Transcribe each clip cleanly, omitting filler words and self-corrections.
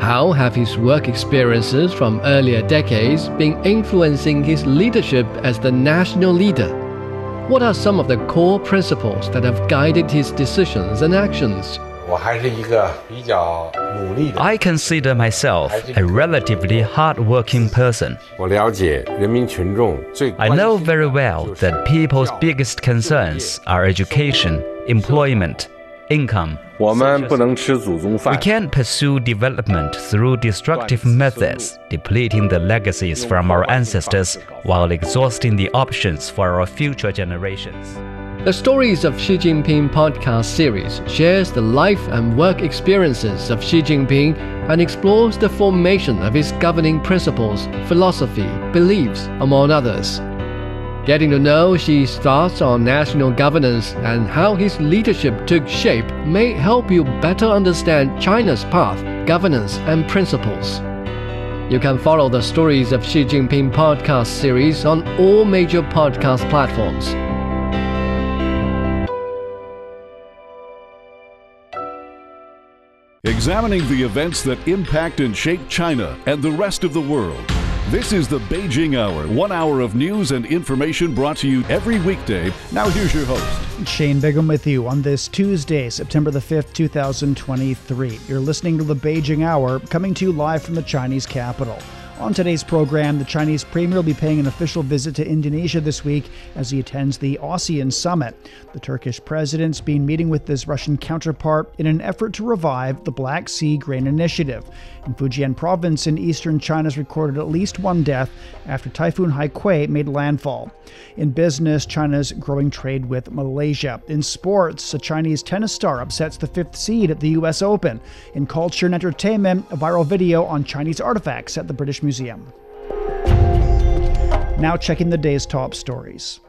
How have his work experiences from earlier decades been influencing his leadership as the national leader? What are some of the core principles that have guided his decisions and actions? I consider myself a relatively hard-working person. I know very well that people's biggest concerns are education, employment, income. We can't pursue development through destructive methods, depleting the legacies from our ancestors while exhausting the options for our future generations. The Stories of Xi Jinping podcast series shares the life and work experiences of Xi Jinping and explores the formation of his governing principles, philosophy, beliefs, among others. Getting to know Xi's thoughts on national governance and how his leadership took shape may help you better understand China's path, governance, and principles. You can follow the Stories of Xi Jinping podcast series on all major podcast platforms. Examining the events that impact and shape China and the rest of the world. This is the Beijing Hour, 1 hour of news and information brought to you every weekday. Now here's your host. Shane Bigham with you on this Tuesday, September the 5th, 2023. You're listening to the Beijing Hour, coming to you live from the Chinese capital. On today's program, the Chinese premier will be paying an official visit to Indonesia this week as he attends the ASEAN summit. The Turkish president's been meeting with his Russian counterpart in an effort to revive the Black Sea Grain Initiative. In Fujian province in eastern China has recorded at least one death after Typhoon Haikui made landfall. In business, China's growing trade with Malaysia. In sports, a Chinese tennis star upsets the fifth seed at the U.S. Open. In culture and entertainment, a viral video on Chinese artifacts at the British Museum. Now checking the day's top stories.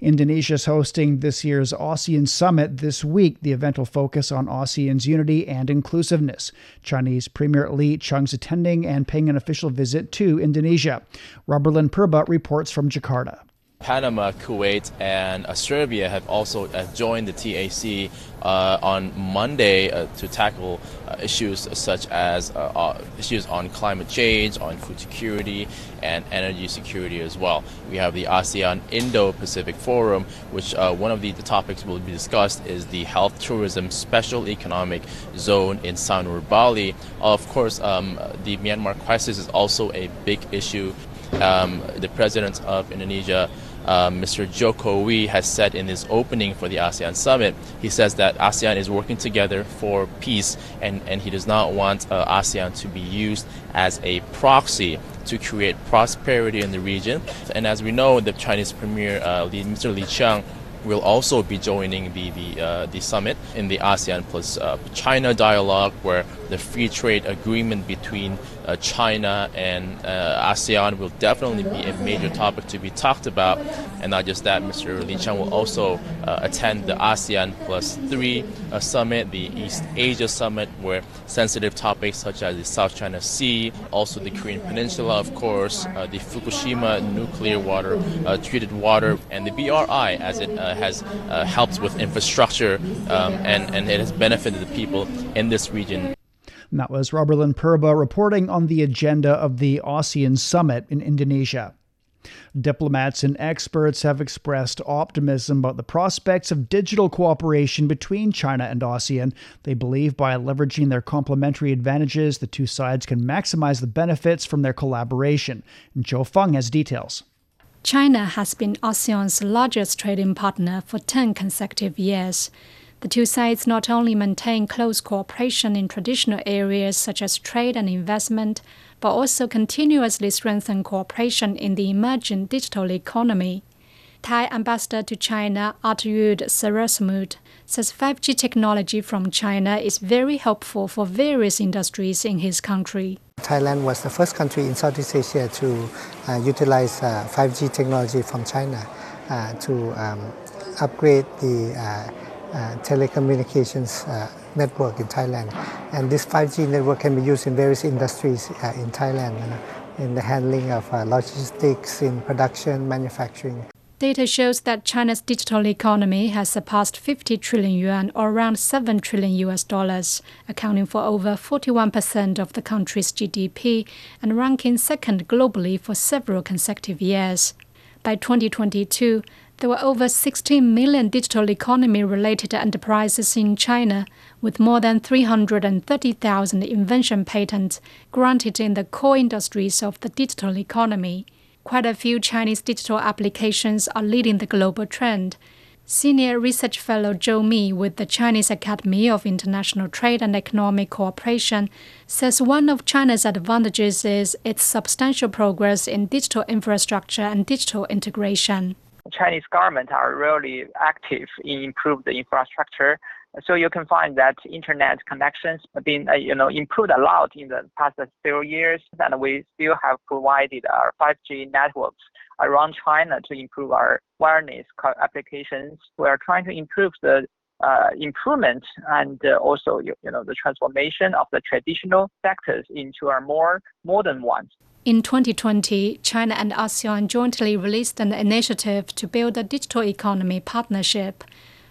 Indonesia is hosting this year's ASEAN Summit this week. The event will focus on ASEAN's unity and inclusiveness. Chinese Premier Li Qiang is attending and paying an official visit to Indonesia. Roberlyn Purba reports from Jakarta. Panama, Kuwait, and Serbia have also joined the TAC on Monday to tackle issues such as issues on climate change, on food security, and energy security as well. We have the ASEAN Indo-Pacific Forum, which one of the topics will be discussed is the health tourism special economic zone in Sanur, Bali. Of course, the Myanmar crisis is also a big issue. The president of Indonesia, Mr. Joko Widodo, has said in his opening for the ASEAN summit, he says that ASEAN is working together for peace, and he does not want ASEAN to be used as a proxy to create prosperity in the region. And as we know, the Chinese premier, Mr. Li Qiang, will also be joining the summit in the ASEAN plus China dialogue, where the free trade agreement between China and ASEAN will definitely be a major topic to be talked about. And not just that, Mr. Li Qiang will also attend the ASEAN plus 3 summit, the East Asia summit, where sensitive topics such as the South China Sea, also the Korean Peninsula, of course, the Fukushima nuclear water, treated water, and the BRI, as it has helped with infrastructure and it has benefited the people in this region. And that was Roberlyn Purba reporting on the agenda of the ASEAN Summit in Indonesia. Diplomats and experts have expressed optimism about the prospects of digital cooperation between China and ASEAN. They believe by leveraging their complementary advantages, the two sides can maximize the benefits from their collaboration. And Zhou Feng has details. China has been ASEAN's largest trading partner for 10 consecutive years. The two sides not only maintain close cooperation in traditional areas such as trade and investment, but also continuously strengthen cooperation in the emerging digital economy. Thai ambassador to China, Art Yud Sarasmut, says 5G technology from China is very helpful for various industries in his country. Thailand was the first country in Southeast Asia to utilize 5G technology from China to upgrade the telecommunications network in Thailand. And this 5G network can be used in various industries in Thailand, in the handling of logistics, in production, manufacturing. Data shows that China's digital economy has surpassed 50 trillion yuan, or around $7 trillion US, accounting for over 41% of the country's GDP and ranking second globally for several consecutive years. By 2022, there were over 16 million digital economy-related enterprises in China, with more than 330,000 invention patents granted in the core industries of the digital economy. Quite a few Chinese digital applications are leading the global trend. Senior research fellow Zhou Mi with the Chinese Academy of International Trade and Economic Cooperation says one of China's advantages is its substantial progress in digital infrastructure and digital integration. Chinese government are really active in improving the infrastructure. So you can find that internet connections have been, improved a lot in the past few years, and we still have provided our 5G networks around China to improve our wireless applications. We are trying to improve the improvement and also, the transformation of the traditional sectors into our more modern ones. In 2020, China and ASEAN jointly released an initiative to build a digital economy partnership.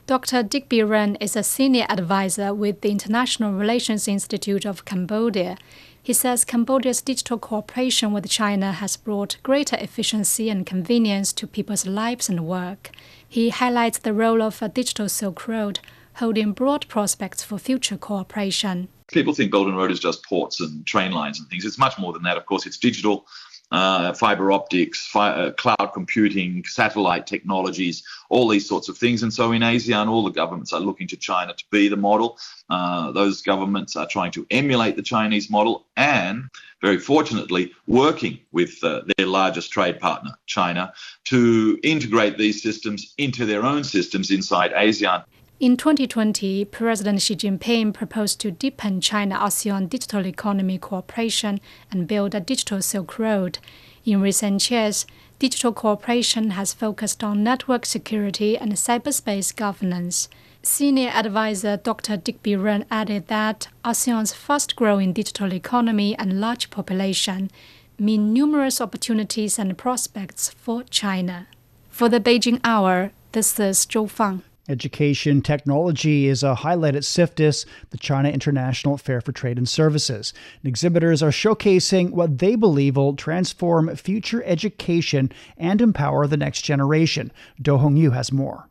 Dr. Digby Ren is a senior advisor with the International Relations Institute of Cambodia. He says Cambodia's digital cooperation with China has brought greater efficiency and convenience to people's lives and work. He highlights the role of a digital Silk Road, holding broad prospects for future cooperation. People think Golden Road is just ports and train lines and things. It's much more than that. Of course, it's digital. Fiber optics, cloud computing, satellite technologies, all these sorts of things. And so in ASEAN, all the governments are looking to China to be the model. Those governments are trying to emulate the Chinese model and, very fortunately, working with their largest trade partner, China, to integrate these systems into their own systems inside ASEAN. In 2020, President Xi Jinping proposed to deepen China-ASEAN digital economy cooperation and build a digital Silk Road. In recent years, digital cooperation has focused on network security and cyberspace governance. Senior advisor Dr. Digby Ren added that ASEAN's fast-growing digital economy and large population mean numerous opportunities and prospects for China. For the Beijing Hour, this is Zhou Feng. Education technology is a highlight at CIFTIS, the China International Fair for Trade and Services. And exhibitors are showcasing what they believe will transform future education and empower the next generation. Do Hongyu has more.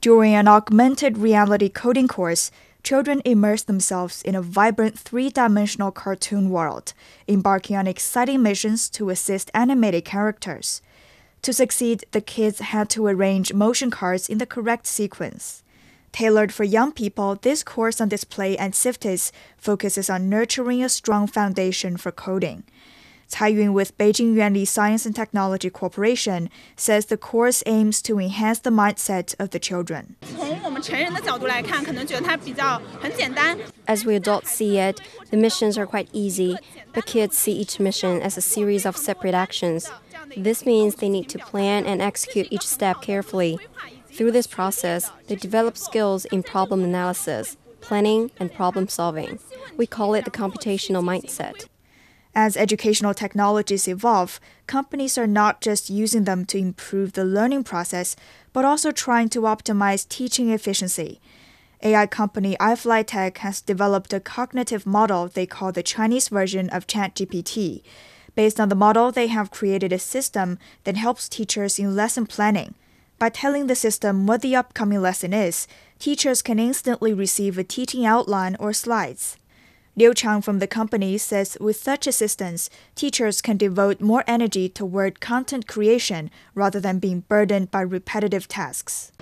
During an augmented reality coding course, children immerse themselves in a vibrant three-dimensional cartoon world, embarking on exciting missions to assist animated characters. To succeed, the kids had to arrange motion cards in the correct sequence. Tailored for young people, this course on display at CIFTIS focuses on nurturing a strong foundation for coding. Cai Yun with Beijing Yuanli Science and Technology Corporation says the course aims to enhance the mindset of the children. As we adults see it, the missions are quite easy, but kids see each mission as a series of separate actions. This means they need to plan and execute each step carefully. Through this process, they develop skills in problem analysis, planning, and problem solving. We call it the computational mindset. As educational technologies evolve, companies are not just using them to improve the learning process, but also trying to optimize teaching efficiency. AI company iFlytek has developed a cognitive model they call the Chinese version of ChatGPT. Based on the model, they have created a system that helps teachers in lesson planning. By telling the system what the upcoming lesson is, teachers can instantly receive a teaching outline or slides. Liu Chang from the company says with such assistance, teachers can devote more energy toward content creation rather than being burdened by repetitive tasks.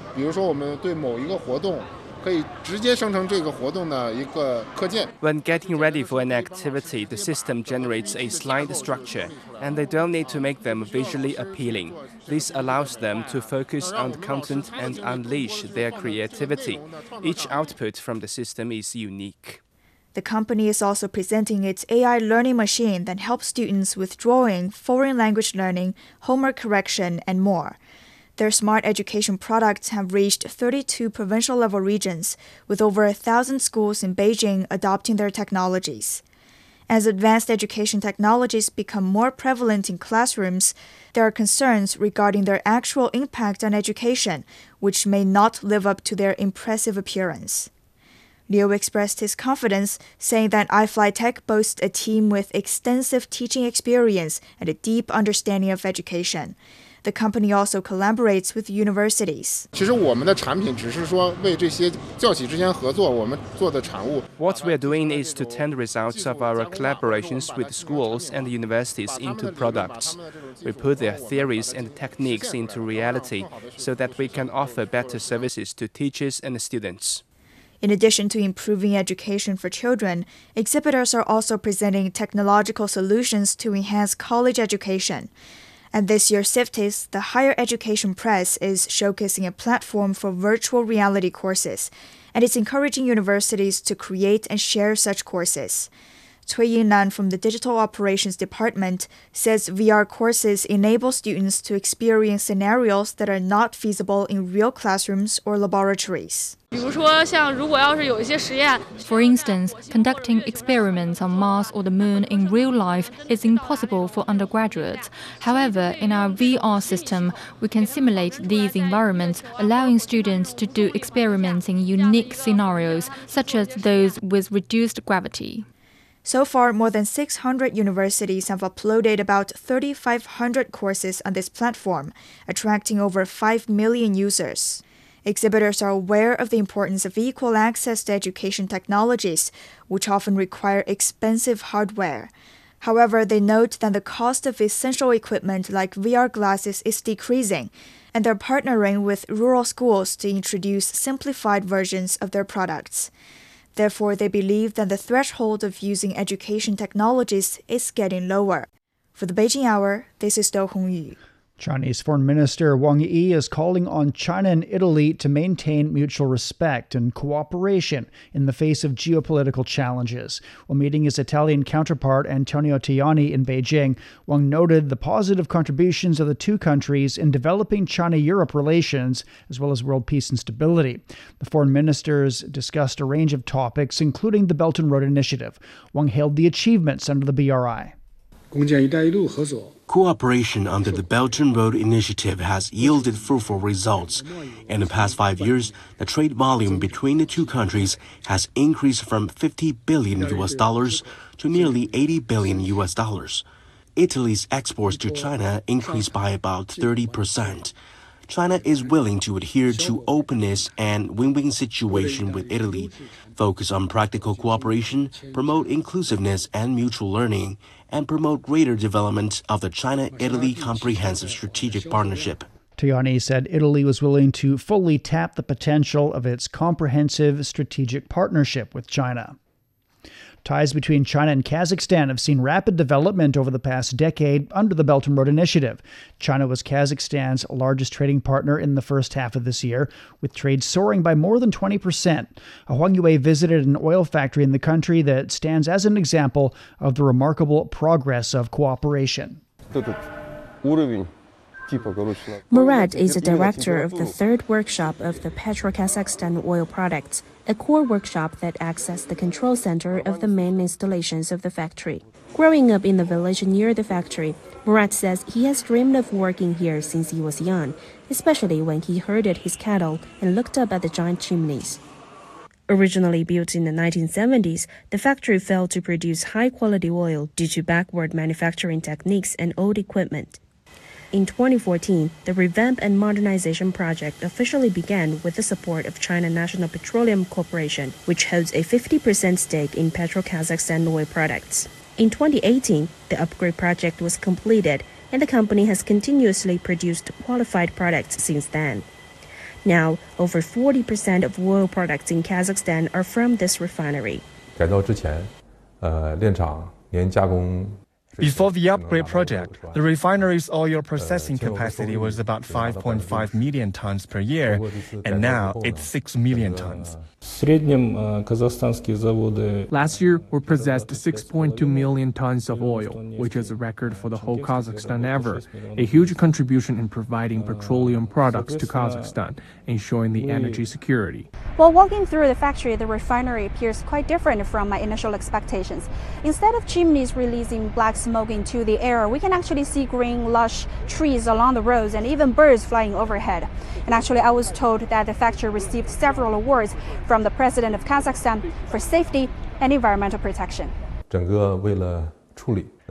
When getting ready for an activity, the system generates a slide structure, and they don't need to make them visually appealing. This allows them to focus on the content and unleash their creativity. Each output from the system is unique. The company is also presenting its AI learning machine that helps students with drawing, foreign language learning, homework correction, and more. Their smart education products have reached 32 provincial-level regions, with over 1,000 schools in Beijing adopting their technologies. As advanced education technologies become more prevalent in classrooms, there are concerns regarding their actual impact on education, which may not live up to their impressive appearance. Liu expressed his confidence, saying that iFlytek boasts a team with extensive teaching experience and a deep understanding of education. The company also collaborates with universities. What we're doing is to turn the results of our collaborations with schools and universities into products. We put their theories and techniques into reality so that we can offer better services to teachers and students. In addition to improving education for children, exhibitors are also presenting technological solutions to enhance college education. At this year's CIFTIS, the Higher Education Press is showcasing a platform for virtual reality courses, and it's encouraging universities to create and share such courses. Cui Yingnan from the Digital Operations Department says VR courses enable students to experience scenarios that are not feasible in real classrooms or laboratories. For instance, conducting experiments on Mars or the Moon in real life is impossible for undergraduates. However, in our VR system, we can simulate these environments, allowing students to do experiments in unique scenarios, such as those with reduced gravity. So far, more than 600 universities have uploaded about 3,500 courses on this platform, attracting over 5 million users. Exhibitors are aware of the importance of equal access to education technologies, which often require expensive hardware. However, they note that the cost of essential equipment like VR glasses is decreasing, and they're partnering with rural schools to introduce simplified versions of their products. Therefore, they believe that the threshold of using education technologies is getting lower. For the Beijing Hour, this is Huang Yue. Chinese Foreign Minister Huang Yue is calling on China and Italy to maintain mutual respect and cooperation in the face of geopolitical challenges. While meeting his Italian counterpart Antonio Tajani in Beijing, Wang noted the positive contributions of the two countries in developing China-Europe relations, as well as world peace and stability. The foreign ministers discussed a range of topics, including the Belt and Road Initiative. Wang hailed the achievements under the BRI. Cooperation under the Belt and Road Initiative has yielded fruitful results. In the past 5 years, the trade volume between the two countries has increased from $50 billion to nearly $80 billion. Italy's exports to China increased by about 30%. China is willing to adhere to openness and win-win situation with Italy, focus on practical cooperation, promote inclusiveness and mutual learning, and promote greater development of the China-Italy Comprehensive Strategic Partnership. Tajani said Italy was willing to fully tap the potential of its comprehensive strategic partnership with China. Ties between China and Kazakhstan have seen rapid development over the past decade under the Belt and Road Initiative. China was Kazakhstan's largest trading partner in the first half of this year, with trade soaring by more than 20%. Huang Yue visited an oil factory in the country that stands as an example of the remarkable progress of cooperation. Murat is a director of the third workshop of the Petro-Kazakhstan oil products, a core workshop that acts as the control center of the main installations of the factory. Growing up in the village near the factory, Murat says he has dreamed of working here since he was young, especially when he herded his cattle and looked up at the giant chimneys. Originally built in the 1970s, the factory failed to produce high-quality oil due to backward manufacturing techniques and old equipment. In 2014, the Revamp and Modernization Project officially began with the support of China National Petroleum Corporation, which holds a 50% stake in Petro-Kazakhstan oil products. In 2018, the upgrade project was completed, and the company has continuously produced qualified products since then. Now, over 40% of oil products in Kazakhstan are from this refinery. Before the upgrade project, the refinery's oil processing capacity was about 5.5 million tons per year, and now it's 6 million tons. Last year, we possessed 6.2 million tons of oil, which is a record for the whole Kazakhstan ever, a huge contribution in providing petroleum products to Kazakhstan, ensuring the energy security. While walking through the factory, the refinery appears quite different from my initial expectations. Instead of chimneys releasing black smoke into the air, we can actually see green, lush trees along the roads and even birds flying overhead. And actually, I was told that the factory received several awards from the president of Kazakhstan for safety and environmental protection.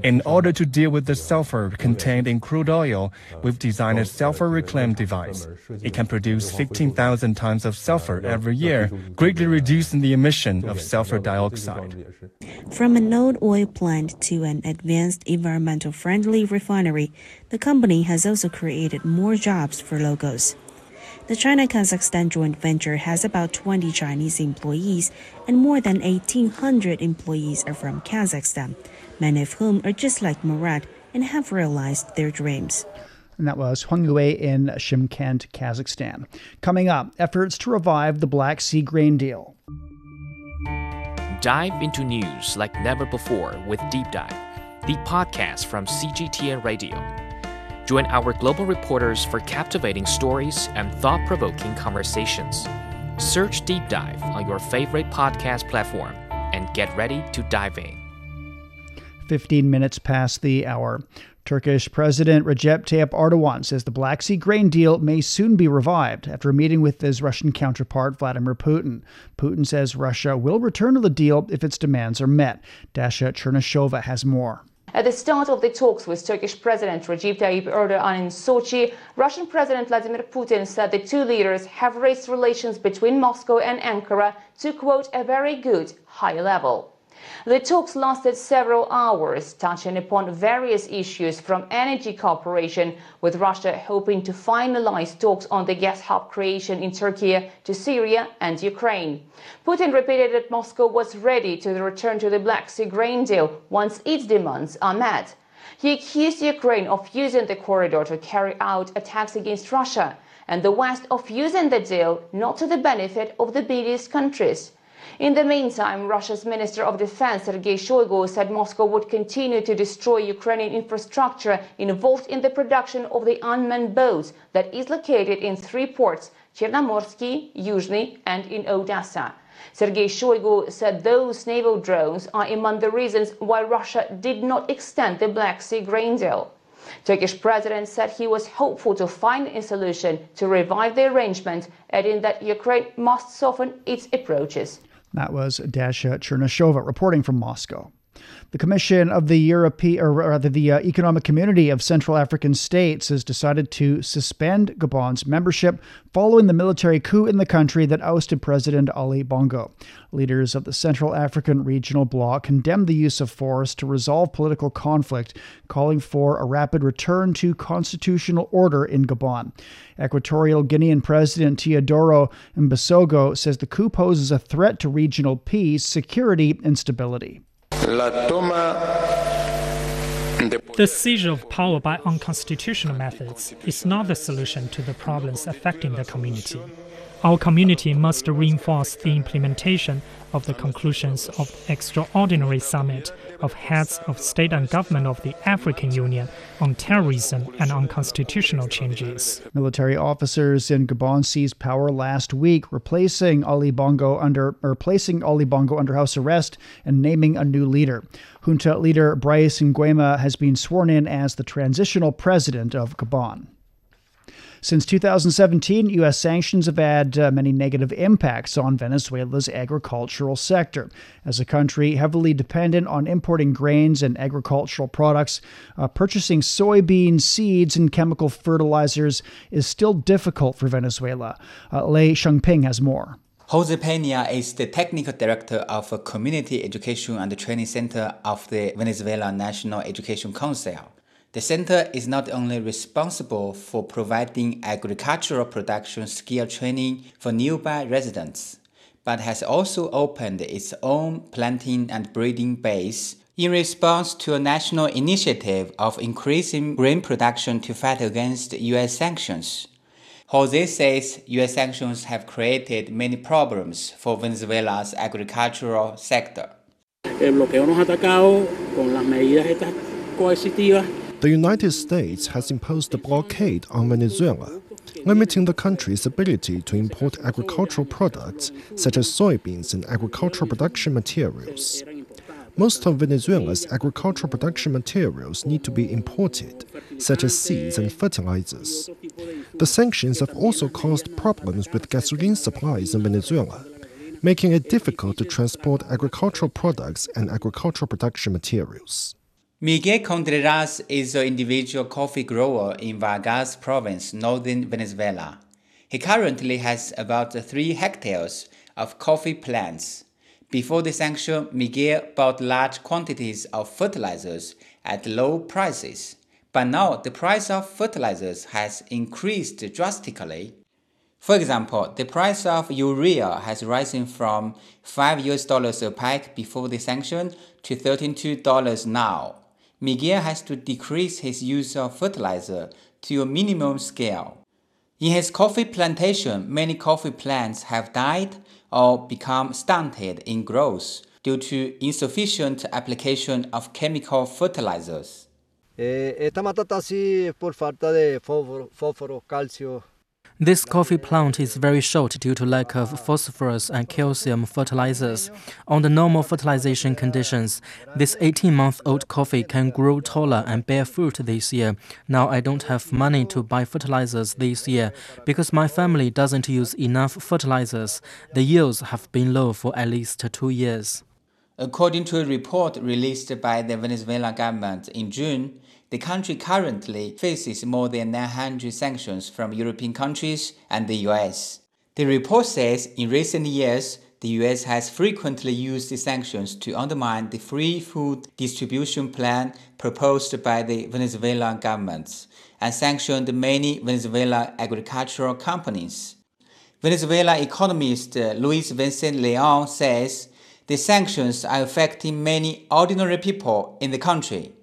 In order to deal with the sulfur contained in crude oil, we've designed a sulfur reclaim device. It can produce 15,000 tons of sulfur every year, greatly reducing the emission of sulfur dioxide. From an old oil plant to an advanced environmental-friendly refinery, the company has also created more jobs for locals. The China-Kazakhstan joint venture has about 20 Chinese employees, and more than 1,800 employees are from Kazakhstan, many of whom are just like Murat and have realized their dreams. And that was Huang Yue in Shymkent, Kazakhstan. Coming up, efforts to revive the Black Sea grain deal. Dive into news like never before with Deep Dive, the podcast from CGTN Radio. Join our global reporters for captivating stories and thought-provoking conversations. Search Deep Dive on your favorite podcast platform and get ready to dive in. 15 minutes past the hour. Turkish President Recep Tayyip Erdogan says the Black Sea grain deal may soon be revived after a meeting with his Russian counterpart, Vladimir Putin. Putin says Russia will return to the deal if its demands are met. Dasha Chernyshova has more. At the start of the talks with Turkish President Recep Tayyip Erdogan in Sochi, Russian President Vladimir Putin said the two leaders have raised relations between Moscow and Ankara to, quote, a very good high level. The talks lasted several hours, touching upon various issues from energy cooperation, with Russia hoping to finalize talks on the gas hub creation in Turkey to Syria and Ukraine. Putin repeated that Moscow was ready to return to the Black Sea grain deal once its demands are met. He accused Ukraine of using the corridor to carry out attacks against Russia, and the West of using the deal not to the benefit of the biggest countries. In the meantime, Russia's Minister of Defense Sergei Shoigu said Moscow would continue to destroy Ukrainian infrastructure involved in the production of the unmanned boats that is located in three ports, Chernomorsky, Yuzhny and in Odessa. Sergei Shoigu said those naval drones are among the reasons why Russia did not extend the Black Sea grain deal. Turkish president said he was hopeful to find a solution to revive the arrangement, adding that Ukraine must soften its approaches. That was Dasha Chernyshova reporting from Moscow. The Commission of the Economic Community of Central African States has decided to suspend Gabon's membership following the military coup in the country that ousted President Ali Bongo. Leaders of the Central African Regional Bloc condemned the use of force to resolve political conflict, calling for a rapid return to constitutional order in Gabon. Equatorial Guinean President Teodoro Mbisogo says the coup poses a threat to regional peace, security, and stability. The seizure of power by unconstitutional methods is not the solution to the problems affecting the community. Our community must reinforce the implementation of the conclusions of the extraordinary summit of heads of state and government of the African Union on terrorism and on constitutional changes. Military officers in Gabon seized power last week, placing Ali Bongo under house arrest and naming a new leader. Junta leader Brice Nguema has been sworn in as the transitional president of Gabon. Since 2017, U.S. sanctions have had many negative impacts on Venezuela's agricultural sector. As a country heavily dependent on importing grains and agricultural products, purchasing soybean seeds and chemical fertilizers is still difficult for Venezuela. Lei Shengping has more. Jose Peña is the technical director of Community Education and Training Center of the Venezuela National Education Council. The center is not only responsible for providing agricultural production skill training for nearby residents, but has also opened its own planting and breeding base in response to a national initiative of increasing grain production to fight against U.S. sanctions. Jose says U.S. sanctions have created many problems for Venezuela's agricultural sector. The United States has imposed a blockade on Venezuela, limiting the country's ability to import agricultural products such as soybeans and agricultural production materials. Most of Venezuela's agricultural production materials need to be imported, such as seeds and fertilizers. The sanctions have also caused problems with gasoline supplies in Venezuela, making it difficult to transport agricultural products and agricultural production materials. Miguel Contreras is an individual coffee grower in Vargas province, northern Venezuela. He currently has about 3 hectares of coffee plants. Before the sanction, Miguel bought large quantities of fertilizers at low prices. But now the price of fertilizers has increased drastically. For example, the price of urea has risen from $5 a pack before the sanction to $32 now. Miguel has to decrease his use of fertilizer to a minimum scale. In his coffee plantation, many coffee plants have died or become stunted in growth due to insufficient application of chemical fertilizers. This coffee plant is very short due to lack of phosphorus and calcium fertilizers. Under normal fertilization conditions, this 18-month-old coffee can grow taller and bear fruit this year. Now I don't have money to buy fertilizers this year because my family doesn't use enough fertilizers. The yields have been low for at least 2 years. According to a report released by the Venezuelan government in June, the country currently faces more than 900 sanctions from European countries and the US. The report says in recent years, the US has frequently used the sanctions to undermine the free food distribution plan proposed by the Venezuelan government and sanctioned many Venezuelan agricultural companies. Venezuelan economist Luis Vincent Leon says the sanctions are affecting many ordinary people in the country.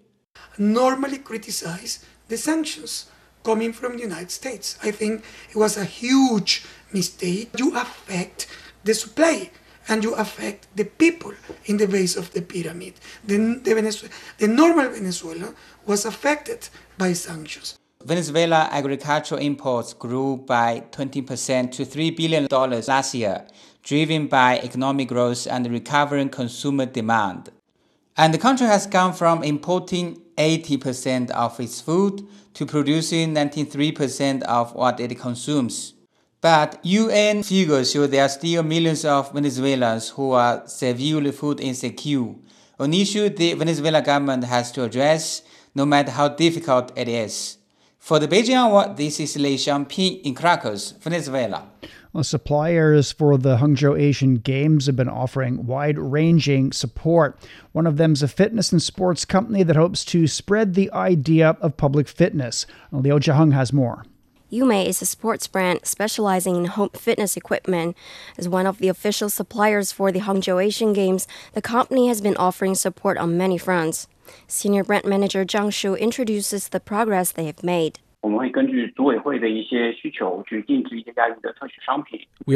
Normally criticize the sanctions coming from the United States. I think it was a huge mistake. You affect the supply and you affect the people in the base of the pyramid. The normal Venezuela was affected by sanctions. Venezuela agricultural imports grew by 20% to $3 billion last year, driven by economic growth and recovering consumer demand. And the country has gone from importing 80% of its food to producing 93% of what it consumes. But UN figures show there are still millions of Venezuelans who are severely food insecure, an issue the Venezuelan government has to address, no matter how difficult it is. For the Beijing Hour, this is Lei Shengping in Caracas, Venezuela. Well, suppliers for the Hangzhou Asian Games have been offering wide-ranging support. One of them is a fitness and sports company that hopes to spread the idea of public fitness. Liu Chang has more. Yume is a sports brand specializing in home fitness equipment. As one of the official suppliers for the Hangzhou Asian Games, the company has been offering support on many fronts. Senior brand manager Zhang Shu introduces the progress they have made. We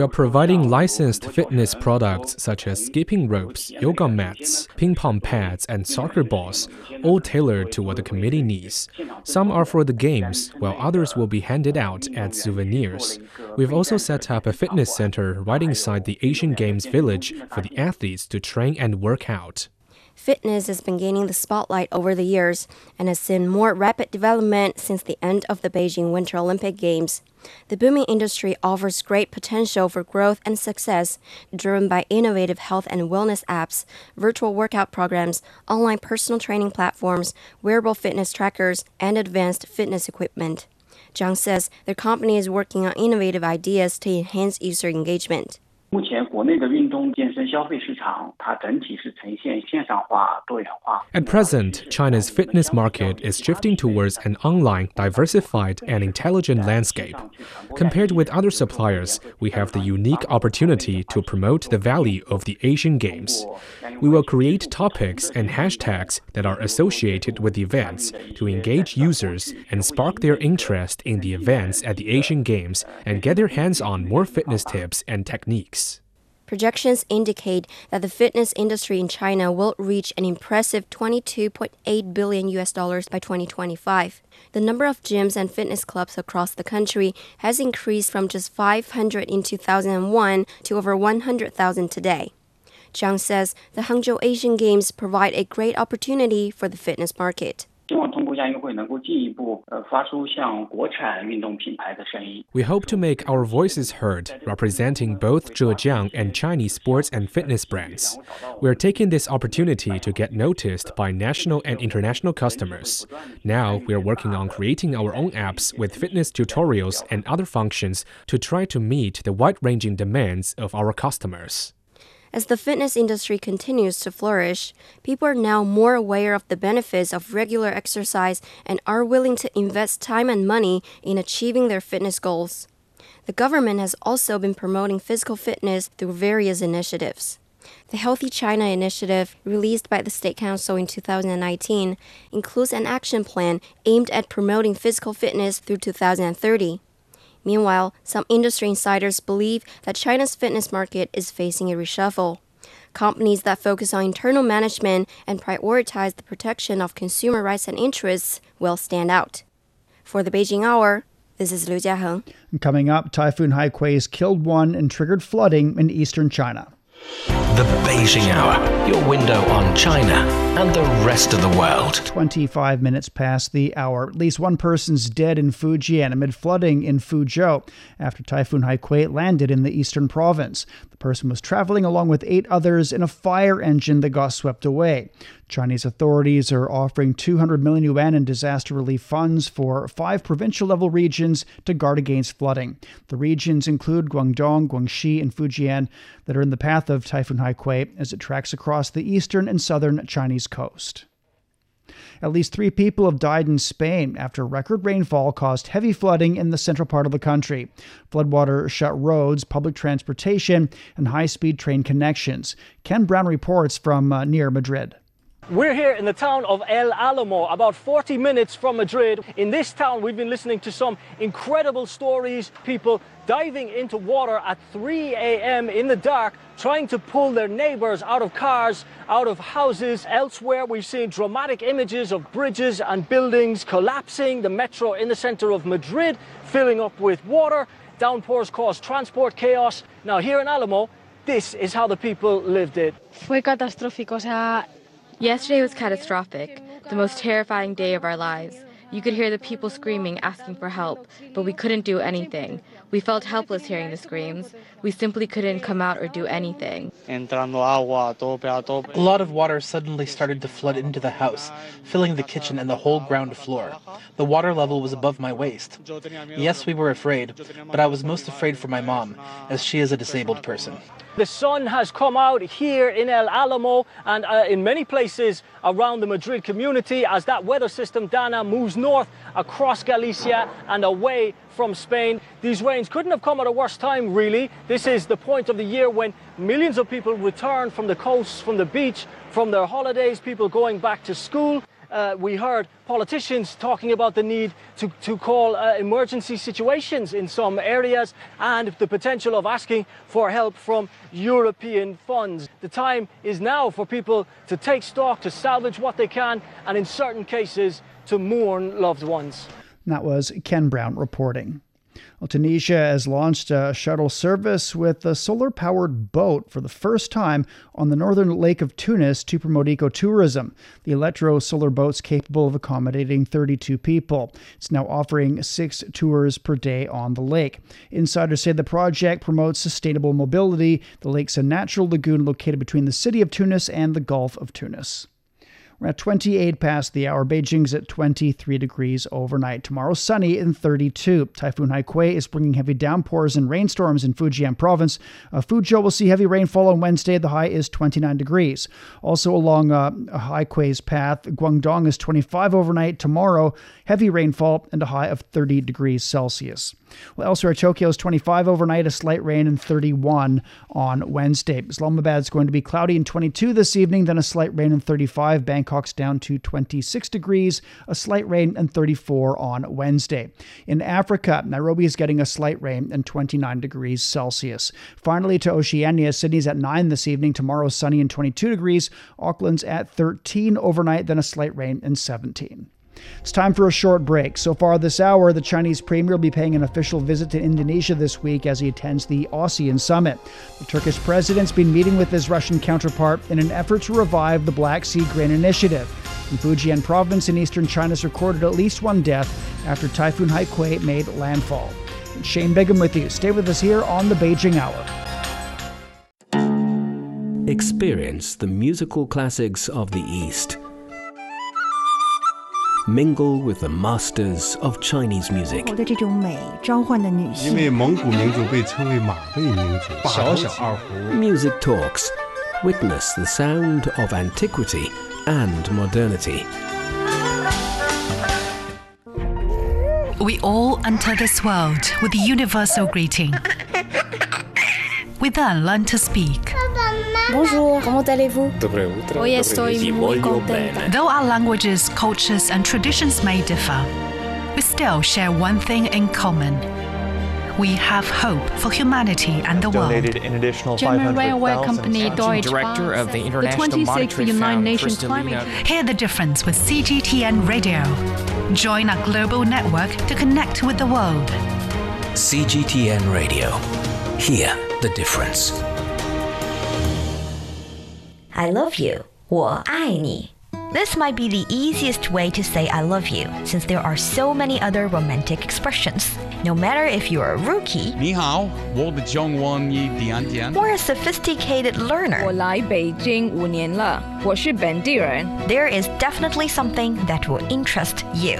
are providing licensed fitness products such as skipping ropes, yoga mats, ping pong pads, and soccer balls, all tailored to what the committee needs. Some are for the games, while others will be handed out as souvenirs. We've also set up a fitness center right inside the Asian Games village for the athletes to train and work out. Fitness has been gaining the spotlight over the years and has seen more rapid development since the end of the Beijing Winter Olympic Games. The booming industry offers great potential for growth and success, driven by innovative health and wellness apps, virtual workout programs, online personal training platforms, wearable fitness trackers, and advanced fitness equipment. Zhang says their company is working on innovative ideas to enhance user engagement. At present, China's fitness market is shifting towards an online, diversified, and intelligent landscape. Compared with other suppliers, we have the unique opportunity to promote the value of the Asian Games. We will create topics and hashtags that are associated with the events to engage users and spark their interest in the events at the Asian Games and get their hands on more fitness tips and techniques. Projections indicate that the fitness industry in China will reach an impressive $22.8 billion by 2025. The number of gyms and fitness clubs across the country has increased from just 500 in 2001 to over 100,000 today. Zhang says the Hangzhou Asian Games provide a great opportunity for the fitness market. We hope to make our voices heard, representing both Zhejiang and Chinese sports and fitness brands. We are taking this opportunity to get noticed by national and international customers. Now, we are working on creating our own apps with fitness tutorials and other functions to try to meet the wide-ranging demands of our customers. As the fitness industry continues to flourish, people are now more aware of the benefits of regular exercise and are willing to invest time and money in achieving their fitness goals. The government has also been promoting physical fitness through various initiatives. The Healthy China Initiative, released by the State Council in 2019, includes an action plan aimed at promoting physical fitness through 2030. Meanwhile, some industry insiders believe that China's fitness market is facing a reshuffle. Companies that focus on internal management and prioritize the protection of consumer rights and interests will stand out. For the Beijing Hour, this is Liu Jiaheng. Coming up, Typhoon Haique's killed one and triggered flooding in eastern China. The Beijing Hour, your window on China and the rest of the world. 25 minutes past the hour. At least one person's dead in Fujian amid flooding in Fuzhou after Typhoon Haiquan landed in the eastern province. The person was traveling along with 8 others in a fire engine that got swept away. Chinese authorities are offering 200 million yuan in disaster relief funds for 5 provincial-level regions to guard against flooding. The regions include Guangdong, Guangxi, and Fujian that are in the path of Typhoon Haiquan as it tracks across the eastern and southern Chinese coast. At least 3 people have died in Spain after record rainfall caused heavy flooding in the central part of the country. Floodwater shut roads, public transportation, and high-speed train connections. Ken Brown reports from near Madrid. We're here in the town of El Alamo, about 40 minutes from Madrid. In this town, we've been listening to some incredible stories, people diving into water at 3 a.m. in the dark, trying to pull their neighbors out of cars, out of houses. Elsewhere, we've seen dramatic images of bridges and buildings collapsing, the metro in the center of Madrid filling up with water. Downpours caused transport chaos. Now, here in Alamo, this is how the people lived it. Fue catastrófico, o sea... Yesterday was catastrophic, the most terrifying day of our lives. You could hear the people screaming, asking for help, but we couldn't do anything. We felt helpless hearing the screams. We simply couldn't come out or do anything. A lot of water suddenly started to flood into the house, filling the kitchen and the whole ground floor. The water level was above my waist. Yes, we were afraid, but I was most afraid for my mom, as she is a disabled person. The sun has come out here in El Alamo and in many places around the Madrid community as that weather system, Dana, moves north across Galicia and away from Spain. These rains couldn't have come at a worse time, really. This is the point of the year when millions of people return from the coasts, from the beach, from their holidays, people going back to school. We heard politicians talking about the need to call emergency situations in some areas and the potential of asking for help from European funds. The time is now for people to take stock, to salvage what they can, and in certain cases, to mourn loved ones. That was Ken Brown reporting. Well, Tunisia has launched a shuttle service with a solar-powered boat for the first time on the northern lake of Tunis to promote ecotourism. The electro-solar boat's capable of accommodating 32 people. It's now offering 6 tours per day on the lake. Insiders say the project promotes sustainable mobility. The lake's a natural lagoon located between the city of Tunis and the Gulf of Tunis. We're at 28 past the hour. Beijing's at 23 degrees overnight. Tomorrow, sunny and 32. Typhoon Haikui is bringing heavy downpours and rainstorms in Fujian province. Fuzhou will see heavy rainfall on Wednesday. The high is 29 degrees. Also along Haikui's path, Guangdong is 25 overnight. Tomorrow, heavy rainfall and a high of 30 degrees Celsius. Well, elsewhere, Tokyo is 25 overnight, a slight rain, and 31 on Wednesday. Islamabad is going to be cloudy and 22 this evening, then a slight rain and 35. Bangkok's down to 26 degrees, a slight rain and 34 on Wednesday. In Africa, Nairobi is getting a slight rain and 29 degrees Celsius. Finally, to Oceania, Sydney's at 9 this evening, tomorrow sunny and 22 degrees, Auckland's at 13 overnight, then a slight rain and 17. It's time for a short break. So far this hour, the Chinese premier will be paying an official visit to Indonesia this week as he attends the ASEAN summit. The Turkish president's been meeting with his Russian counterpart in an effort to revive the Black Sea Grain Initiative. In Fujian province in eastern China has recorded at least one death after Typhoon Haikui made landfall. And Shane Bigham with you. Stay with us here on the Beijing Hour. Experience the musical classics of the East. Mingle with the masters of Chinese music. Music talks. Witness the sound of antiquity and modernity. We all enter this world with the universal greeting. We then learn to speak. Bonjour, comment allez-vous? Hoy estoy muy contenta. Though our languages, cultures, and traditions may differ, we still share one thing in common. We have hope for humanity and the world. An additional German railway company Deutsche Bahn, of the 26th United Nations Climate. Hear the difference with CGTN Radio. Join our global network to connect with the world. CGTN Radio. Hear the difference. I love you. 我爱你. This might be the easiest way to say I love you, since there are so many other romantic expressions. No matter if you're a rookie, 你好, 我的中文一点点, or a sophisticated learner, 我来北京5年了, 我是本地人, there is definitely something that will interest you.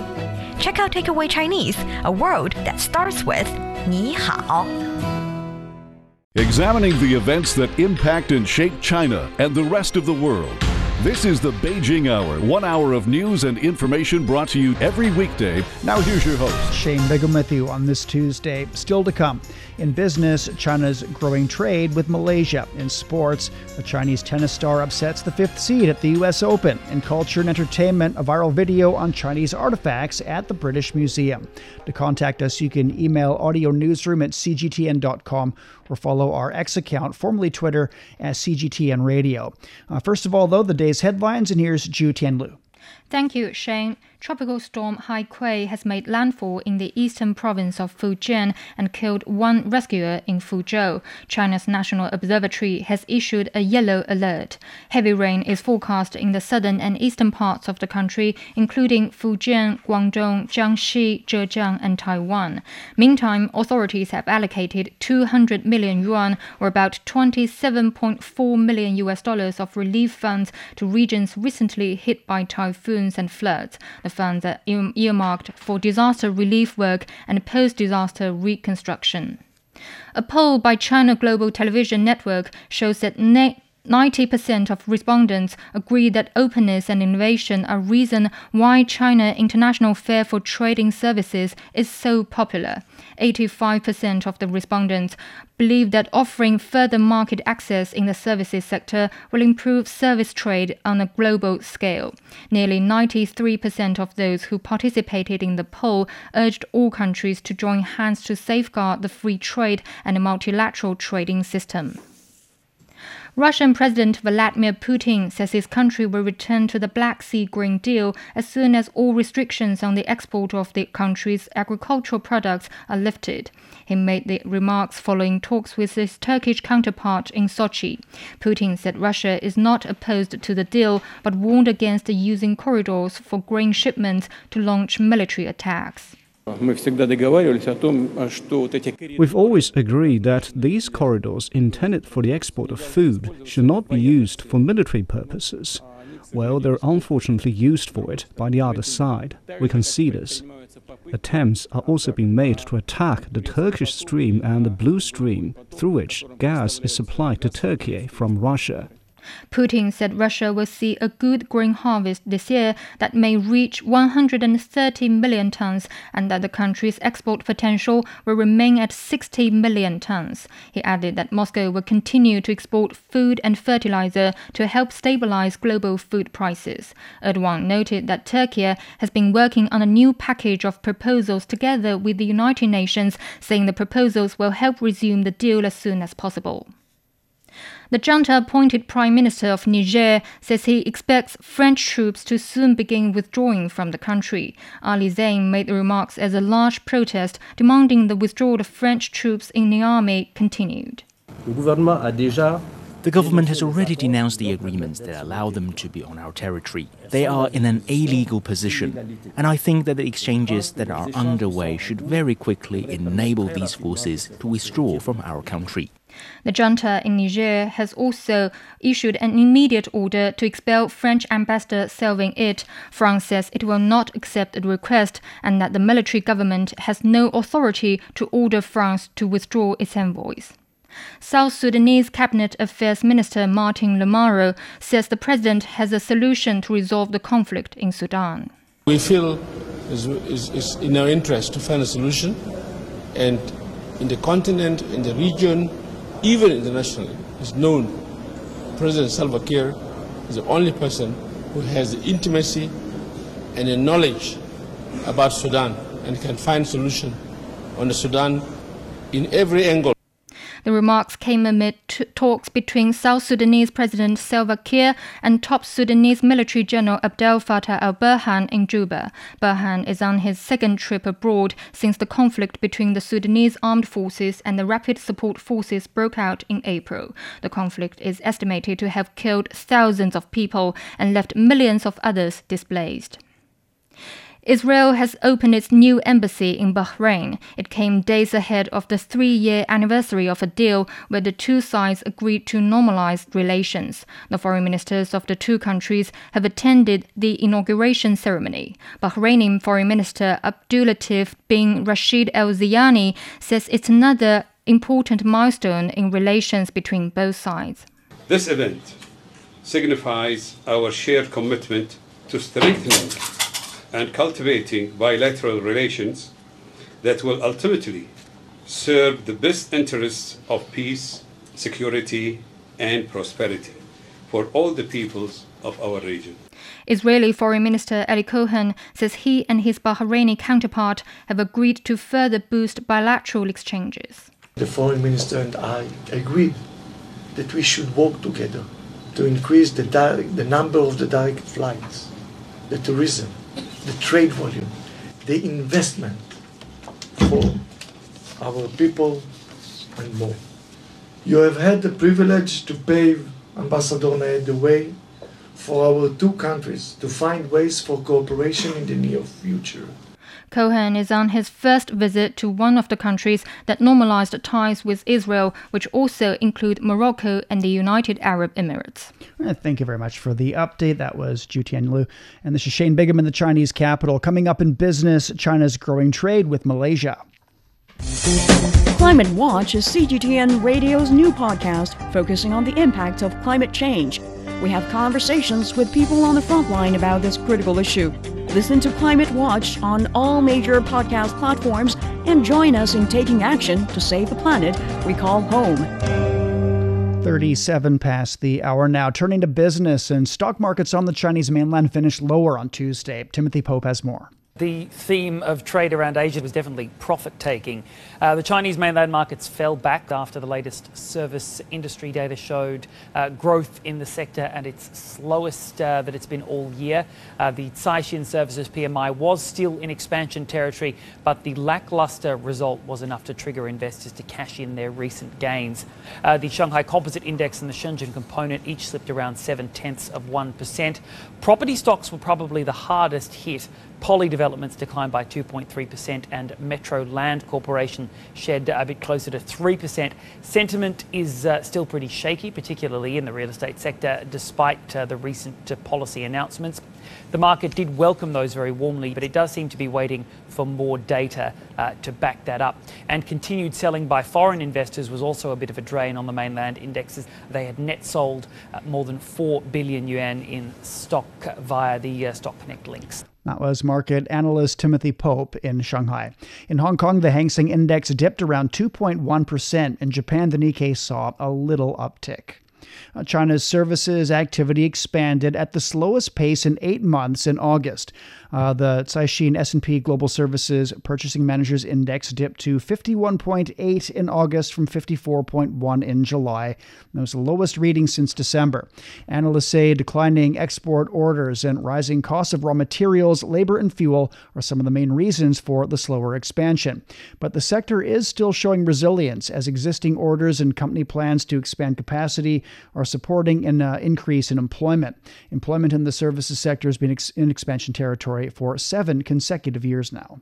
Check out Takeaway Chinese, a word that starts with 你好. Examining the events that impact and shape China and the rest of the world. This is the Beijing Hour, 1 hour of news and information brought to you every weekday. Now here's your host. Shane Bigham with you on this Tuesday. Still to come, in business, China's growing trade with Malaysia. In sports, a Chinese tennis star upsets the 5th seed at the U.S. Open. In culture and entertainment, a viral video on Chinese artifacts at the British Museum. To contact us, you can email audionewsroom@cgtn.com or follow our X account, formerly Twitter, at CGTN Radio. First of all, though, the day's headlines, and here's Zhu Tianlu. Thank you, Shane. Tropical storm Haikui has made landfall in the eastern province of Fujian and killed one rescuer in Fuzhou. China's National Observatory has issued a yellow alert. Heavy rain is forecast in the southern and eastern parts of the country, including Fujian, Guangdong, Jiangxi, Zhejiang, and Taiwan. Meantime, authorities have allocated 200 million yuan, or about $27.4 million of relief funds to regions recently hit by typhoons and floods. The funds are earmarked for disaster relief work and post-disaster reconstruction. A poll by China Global Television Network shows that 90% of respondents agree that openness and innovation are reason why China International Fair for Trading Services is so popular. 85% of the respondents believe that offering further market access in the services sector will improve service trade on a global scale. Nearly 93% of those who participated in the poll urged all countries to join hands to safeguard the free trade and the multilateral trading system. Russian President Vladimir Putin says his country will return to the Black Sea Grain Deal as soon as all restrictions on the export of the country's agricultural products are lifted. He made the remarks following talks with his Turkish counterpart in Sochi. Putin said Russia is not opposed to the deal, but warned against using corridors for grain shipments to launch military attacks. We've always agreed that these corridors intended for the export of food should not be used for military purposes. well, they're unfortunately used for it by the other side. We can see this. Attempts are also being made to attack the Turkish Stream and the Blue Stream, through which gas is supplied to Turkey from Russia. Putin said Russia will see a good grain harvest this year that may reach 130 million tons and that the country's export potential will remain at 60 million tons. He added that Moscow will continue to export food and fertilizer to help stabilize global food prices. Erdogan noted that Turkey has been working on a new package of proposals together with the United Nations, saying the proposals will help resume the deal as soon as possible. The junta-appointed Prime Minister of Niger says he expects French troops to soon begin withdrawing from the country. Ali Zain made the remarks as a large protest demanding the withdrawal of French troops in Niamey continued. The government has already denounced the agreements that allow them to be on our territory. They are in an illegal position, and I think that the exchanges that are underway should very quickly enable these forces to withdraw from our country. The junta in Niger has also issued an immediate order to expel French ambassador Salva Kiir. France says it will not accept the request and that the military government has no authority to order France to withdraw its envoys. South Sudanese Cabinet Affairs Minister Martin Lamaro says the president has a solution to resolve the conflict in Sudan. We feel it's in our interest to find a solution, and in the continent, in the region, even internationally, it's known President Salva Kiir is the only person who has the intimacy and the knowledge about Sudan and can find solution on the Sudan in every angle. The remarks came amid talks between South Sudanese President Salva Kiir and top Sudanese military general Abdel Fattah al-Burhan in Juba. Burhan is on his second trip abroad since the conflict between the Sudanese armed forces and the Rapid Support Forces broke out in April. The conflict is estimated to have killed thousands of people and left millions of others displaced. Israel has opened its new embassy in Bahrain. It came days ahead of the three-year anniversary of a deal where the two sides agreed to normalize relations. The foreign ministers of the two countries have attended the inauguration ceremony. Bahraini Foreign Minister Abdulatif bin Rashid Al Ziyani says it's another important milestone in relations between both sides. This event signifies our shared commitment to strengthening and cultivating bilateral relations that will ultimately serve the best interests of peace, security, and prosperity for all the peoples of our region. Israeli Foreign Minister Eli Cohen says he and his Bahraini counterpart have agreed to further boost bilateral exchanges. The Foreign Minister and I agreed that we should work together to increase the number of the direct flights, the tourism, the trade volume, the investment for our people, and more. You have had the privilege to pave, Ambassador Naed, the way for our two countries to find ways for cooperation in the near future. Cohen is on his first visit to one of the countries that normalized ties with Israel, which also include Morocco and the United Arab Emirates. Thank you very much for the update. That was Zhu Tianlu. And this is Shane Bigham in the Chinese capital. Coming up in business, China's growing trade with Malaysia. Climate Watch is CGTN Radio's new podcast focusing on the impact of climate change. We have conversations with people on the front line about this critical issue. Listen to Climate Watch on all major podcast platforms and join us in taking action to save the planet we call home. 37 past the hour now. Turning to business, and stock markets on the Chinese mainland finished lower on Tuesday. Timothy Pope has more. The theme of trade around Asia was definitely profit-taking. The Chinese mainland markets fell back after the latest service industry data showed growth in the sector at its slowest that it's been all year. The Caixin services PMI was still in expansion territory, but the lackluster result was enough to trigger investors to cash in their recent gains. The Shanghai Composite Index and the Shenzhen component each slipped around 0.7%. Property stocks were probably the hardest hit. Poly developed Developments declined by 2.3% and Metro Land Corporation shed a bit closer to 3%. Sentiment is still pretty shaky, particularly in the real estate sector, despite the recent policy announcements. The market did welcome those very warmly, but it does seem to be waiting for more data to back that up. And continued selling by foreign investors was also a bit of a drain on the mainland indexes. They had net sold more than 4 billion yuan in stock via the Stock Connect links. That was market analyst Timothy Pope in Shanghai. In Hong Kong, the Hang Seng Index dipped around 2.1%. In Japan, the Nikkei saw a little uptick. China's services activity expanded at the slowest pace in 8 months in August. The Caixin S&P Global Services Purchasing Managers Index dipped to 51.8 in August from 54.1 in July. That was the lowest reading since December. Analysts say declining export orders and rising costs of raw materials, labor, and fuel are some of the main reasons for the slower expansion. But the sector is still showing resilience as existing orders and company plans to expand capacity are supporting an increase in employment. Employment in the services sector has been in expansion territory for 7 consecutive years now.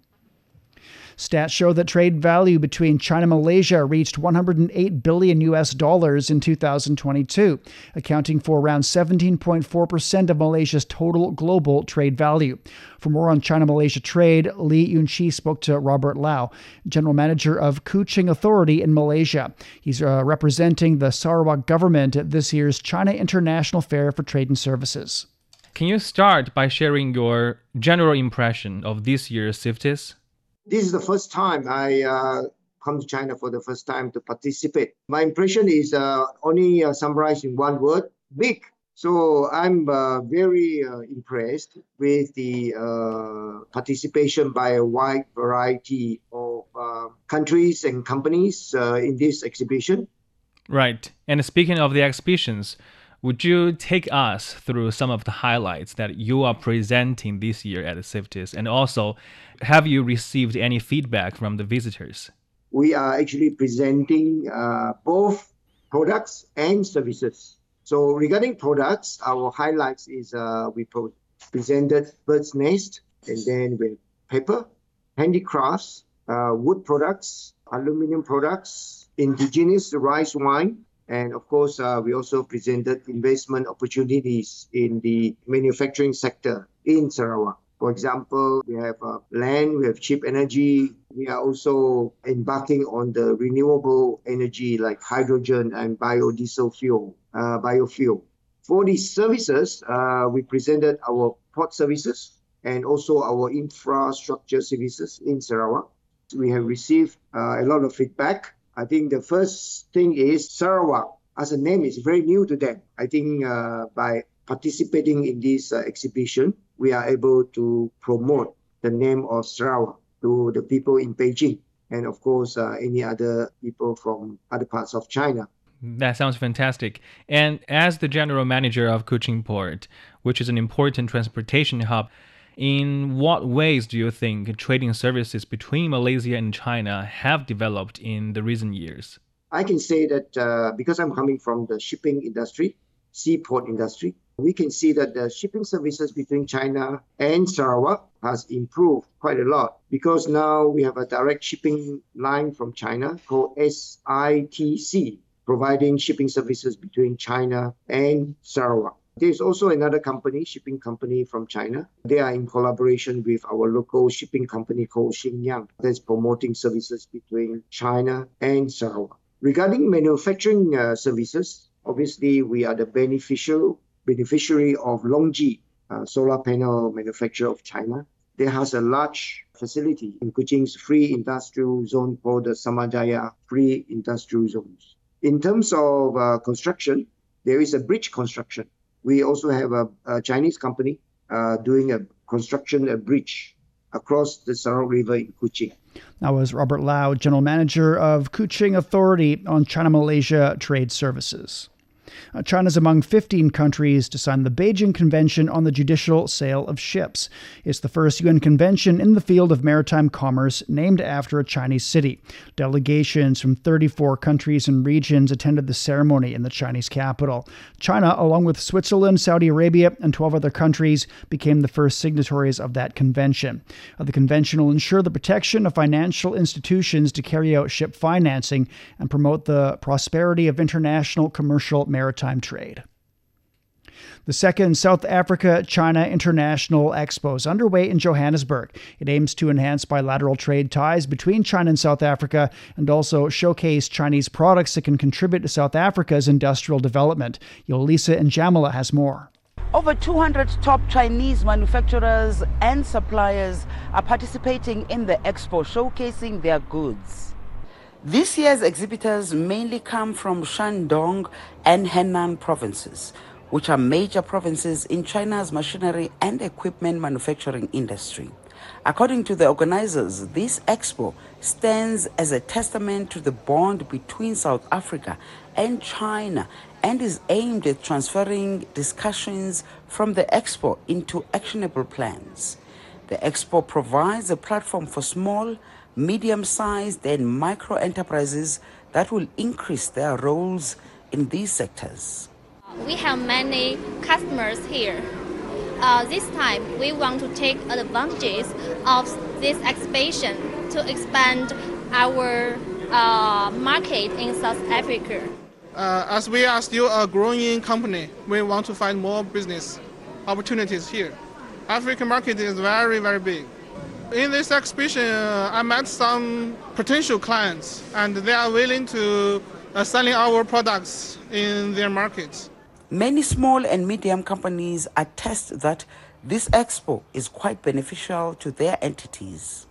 Stats show that trade value between China and Malaysia reached $108 billion in 2022, accounting for around 17.4% of Malaysia's total global trade value. For more on China-Malaysia trade, Lee Yun-Chi spoke to Robert Lau, general manager of Kuching Authority in Malaysia. He's representing the Sarawak government at this year's China International Fair for Trade and Services. Can you start by sharing your general impression of this year's CIFTIS? This is the first time I come to China for the first time to participate. My impression is only summarized in one word: big. So I'm very impressed with the participation by a wide variety of countries and companies in this exhibition. Right. And speaking of the exhibitions, would you take us through some of the highlights that you are presenting this year at CIFTIS? And also, have you received any feedback from the visitors? We are actually presenting both products and services. So regarding products, our highlights is we presented bird's nest, and then with paper, handicrafts, wood products, aluminum products, indigenous rice wine. And of course, we also presented investment opportunities in the manufacturing sector in Sarawak. For example, we have land, we have cheap energy. We are also embarking on the renewable energy like hydrogen and biodiesel fuel, biofuel. For the services, we presented our port services and also our infrastructure services in Sarawak. We have received a lot of feedback. I think the first thing is Sarawak as a name is very new to them. I think by participating in this exhibition, we are able to promote the name of Sarawak to the people in Beijing and, of course, any other people from other parts of China. That sounds fantastic. And as the general manager of Kuching Port, which is an important transportation hub, in what ways do you think trading services between Malaysia and China have developed in the recent years? I can say that because I'm coming from the shipping industry, seaport industry, we can see that the shipping services between China and Sarawak has improved quite a lot because now we have a direct shipping line from China called SITC, providing shipping services between China and Sarawak. There's also another company, shipping company from China. They are in collaboration with our local shipping company called Xingyang that's promoting services between China and Sarawak. Regarding manufacturing services, obviously we are the beneficiary of LONGi, solar panel manufacturer of China. They has a large facility in Kuching's free industrial zone called the Samadaya Free Industrial Zones. In terms of construction, there is a bridge construction. We also have a Chinese company doing a bridge across the Sarawak River in Kuching. That was Robert Lau, general manager of Kuching Authority on China-Malaysia Trade Services. China's among 15 countries to sign the Beijing Convention on the Judicial Sale of Ships. It's the first UN convention in the field of maritime commerce named after a Chinese city. Delegations from 34 countries and regions attended the ceremony in the Chinese capital. China, along with Switzerland, Saudi Arabia, and 12 other countries, became the first signatories of that convention. The convention will ensure the protection of financial institutions to carry out ship financing and promote the prosperity of international commercial maritime trade. The second South Africa-China International Expo is underway in Johannesburg. It aims to enhance bilateral trade ties between China and South Africa and also showcase Chinese products that can contribute to South Africa's industrial development. Yolisa and Jamila has more. Over 200 top Chinese manufacturers and suppliers are participating in the expo, showcasing their goods. This year's exhibitors mainly come from Shandong and Henan provinces, which are major provinces in China's machinery and equipment manufacturing industry. According to the organizers, this expo stands as a testament to the bond between South Africa and China and is aimed at transferring discussions from the expo into actionable plans. The expo provides a platform for small, medium-sized and micro enterprises that will increase their roles in these sectors. We have many customers here. This time, we want to take advantages of this exhibition to expand our market in South Africa. As we are still a growing company, we want to find more business opportunities here. African market is very, very big. In this exhibition, I met some potential clients, and they are willing to selling our products in their markets. Many small and medium companies attest that this expo is quite beneficial to their entities.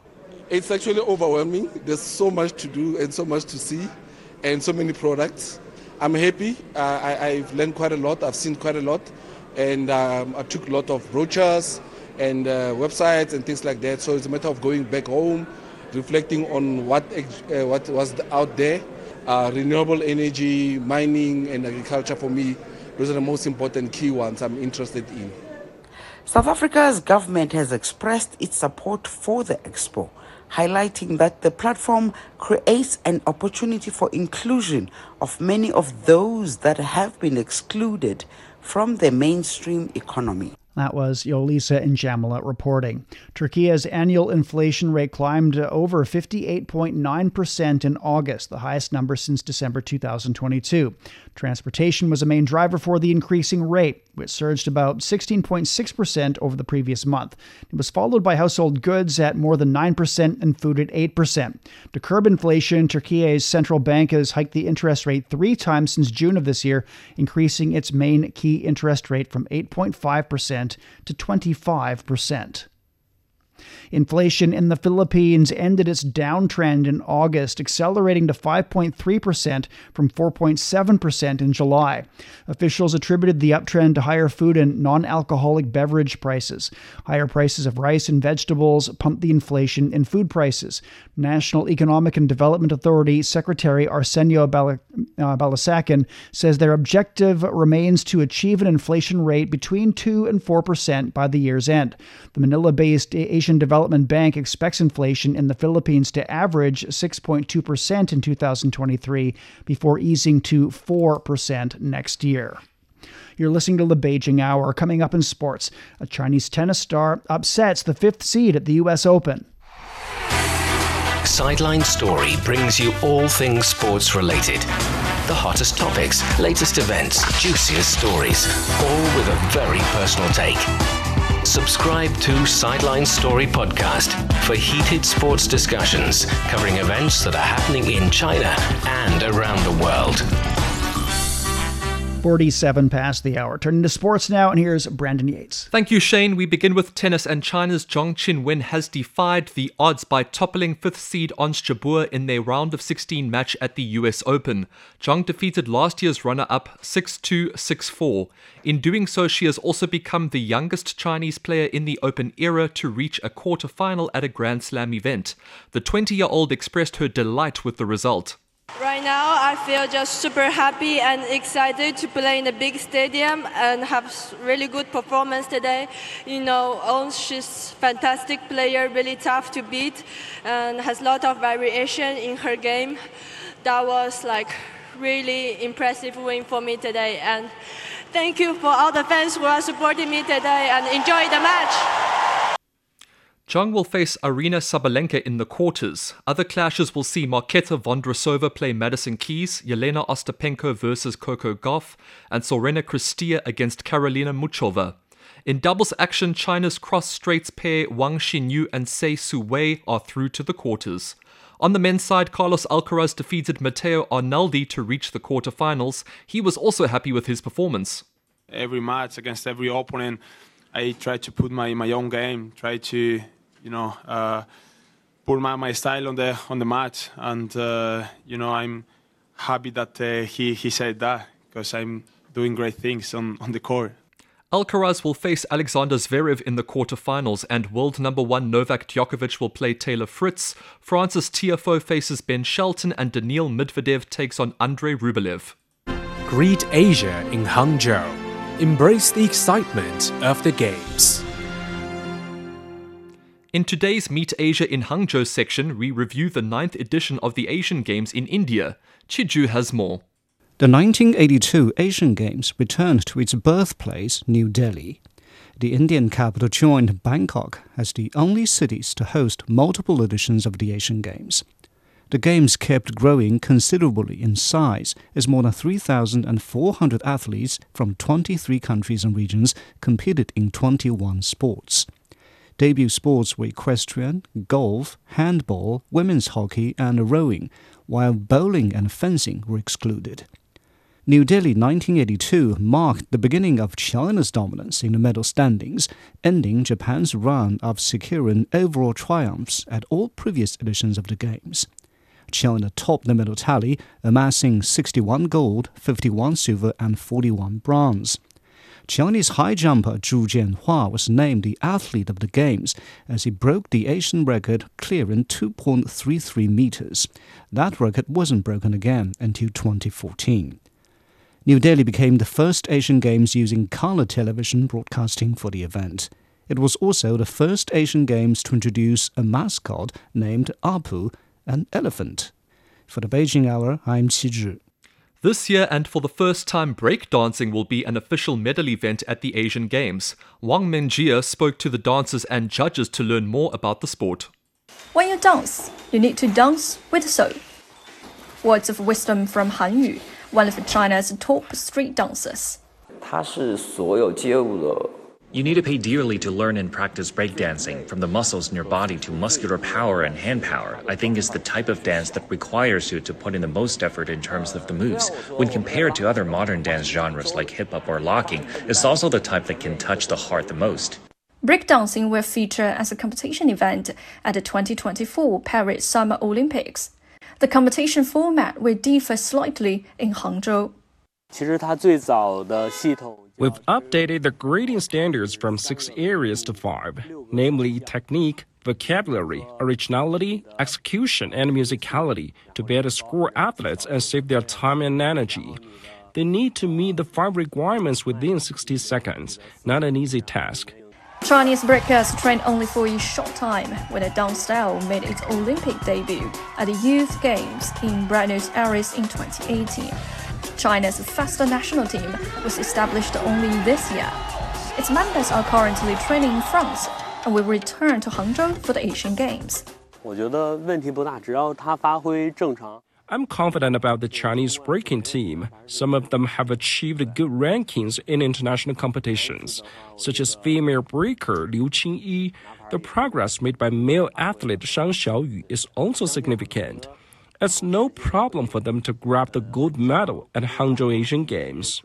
It's actually overwhelming. There's so much to do and so much to see and so many products. I'm happy. I've learned quite a lot. I've seen quite a lot. And I took a lot of brochures and websites and things like that. So it's a matter of going back home, reflecting on what was out there. Renewable energy, mining and agriculture, for me, those are the most important key ones I'm interested in. South Africa's government has expressed its support for the expo, highlighting that the platform creates an opportunity for inclusion of many of those that have been excluded from the mainstream economy. That was Yolisa and Jamila reporting. Turkey's annual inflation rate climbed to over 58.9% in August, the highest number since December 2022. Transportation was a main driver for the increasing rate, which surged about 16.6% over the previous month. It was followed by household goods at more than 9% and food at 8%. To curb inflation, Turkey's central bank has hiked the interest rate 3 times since June of this year, increasing its main key interest rate from 8.5% to 25%. Inflation in the Philippines ended its downtrend in August, accelerating to 5.3% from 4.7% in July. Officials attributed the uptrend to higher food and non-alcoholic beverage prices. Higher prices of rice and vegetables pumped the inflation in food prices. National Economic and Development Authority Secretary Arsenio Balasacan says their objective remains to achieve an inflation rate between 2 and 4% by the year's end. The Manila-based Asian Development Bank expects inflation in the Philippines to average 6.2% in 2023 before easing to 4% next year. You're listening to the Beijing Hour. Coming up in sports, a Chinese tennis star upsets the 5th seed at the U.S. Open. Sideline Story brings you all things sports related. The hottest topics, latest events, juiciest stories, all with a very personal take. Subscribe to Sideline Story Podcast for heated sports discussions covering events that are happening in China and around the world. 47 past the hour. Turning to sports now, and here's Brandon Yates. Thank you, Shane. We begin with tennis, and China's Zhong Chinwen has defied the odds by toppling 5th seed Ons Jabeur in their round of 16 match at the US Open. Zhong defeated last year's runner-up 6-2, 6-4. In doing so, she has also become the youngest Chinese player in the Open era to reach a quarter-final at a Grand Slam event. The 20-year-old expressed her delight with the result. Right now, I feel just super happy and excited to play in a big stadium and have really good performance today. You know, Ons, she's fantastic player, really tough to beat, and has a lot of variation in her game. That was like really impressive win for me today. And thank you for all the fans who are supporting me today, and enjoy the match. Zhang will face Arina Sabalenka in the quarters. Other clashes will see Marketa Vondrasova play Madison Keys, Yelena Ostapenko versus Coco Gauff, and Sorena Cristea against Karolina Muchova. In doubles action, China's cross-straights pair Wang Xinyu and Sei Su Wei are through to the quarters. On the men's side, Carlos Alcaraz defeated Matteo Arnaldi to reach the quarterfinals. He was also happy with his performance. Every match against every opponent, I try to put my own game, try to put my style on the match, and I'm happy that he said that, because I'm doing great things on the court. Alcaraz will face Alexander Zverev in the quarterfinals, and world number one Novak Djokovic will play Taylor Fritz. Francis Tiafoe faces Ben Shelton, and Daniil Medvedev takes on Andrei Rublev. Greet Asia in Hangzhou. Embrace the excitement of the games. In today's Meet Asia in Hangzhou section, we review the 9th edition of the Asian Games in India. Chiju has more. The 1982 Asian Games returned to its birthplace, New Delhi. The Indian capital joined Bangkok as the only cities to host multiple editions of the Asian Games. The Games kept growing considerably in size, as more than 3,400 athletes from 23 countries and regions competed in 21 sports. Debut sports were equestrian, golf, handball, women's hockey and rowing, while bowling and fencing were excluded. New Delhi 1982 marked the beginning of China's dominance in the medal standings, ending Japan's run of securing overall triumphs at all previous editions of the Games. China topped the medal tally, amassing 61 gold, 51 silver and 41 bronze. Chinese high jumper Zhu Jianhua was named the athlete of the Games as he broke the Asian record, clearing 2.33 meters. That record wasn't broken again until 2014. New Delhi became the first Asian Games using color television broadcasting for the event. It was also the first Asian Games to introduce a mascot named Apu, an elephant. For the Beijing Hour, I'm Qi Zhi. This year and for the first time, breakdancing will be an official medal event at the Asian Games. Wang Mengjia spoke to the dancers and judges to learn more about the sport. When you dance, you need to dance with soul. Words of wisdom from Han Yu, one of China's top street dancers. You need to pay dearly to learn and practice breakdancing, from the muscles in your body to muscular power and hand power. I think it's the type of dance that requires you to put in the most effort in terms of the moves. When compared to other modern dance genres like hip-hop or locking, it's also the type that can touch the heart the most. Breakdancing will feature as a competition event at the 2024 Paris Summer Olympics. The competition format will differ slightly in Hangzhou. We've updated the grading standards from 6 areas to 5, namely technique, vocabulary, originality, execution, and musicality, to better score athletes and save their time and energy. They need to meet the 5 requirements within 60 seconds, not an easy task. Chinese breakers trained only for a short time when the dance style made its Olympic debut at the Youth Games in Buenos Aires in 2018. China's faster national team was established only this year. Its members are currently training in France and will return to Hangzhou for the Asian Games. I'm confident about the Chinese breaking team. Some of them have achieved good rankings in international competitions, such as female breaker Liu Qingyi. The progress made by male athlete Shang Xiaoyu is also significant. It's no problem for them to grab the gold medal at Hangzhou Asian Games.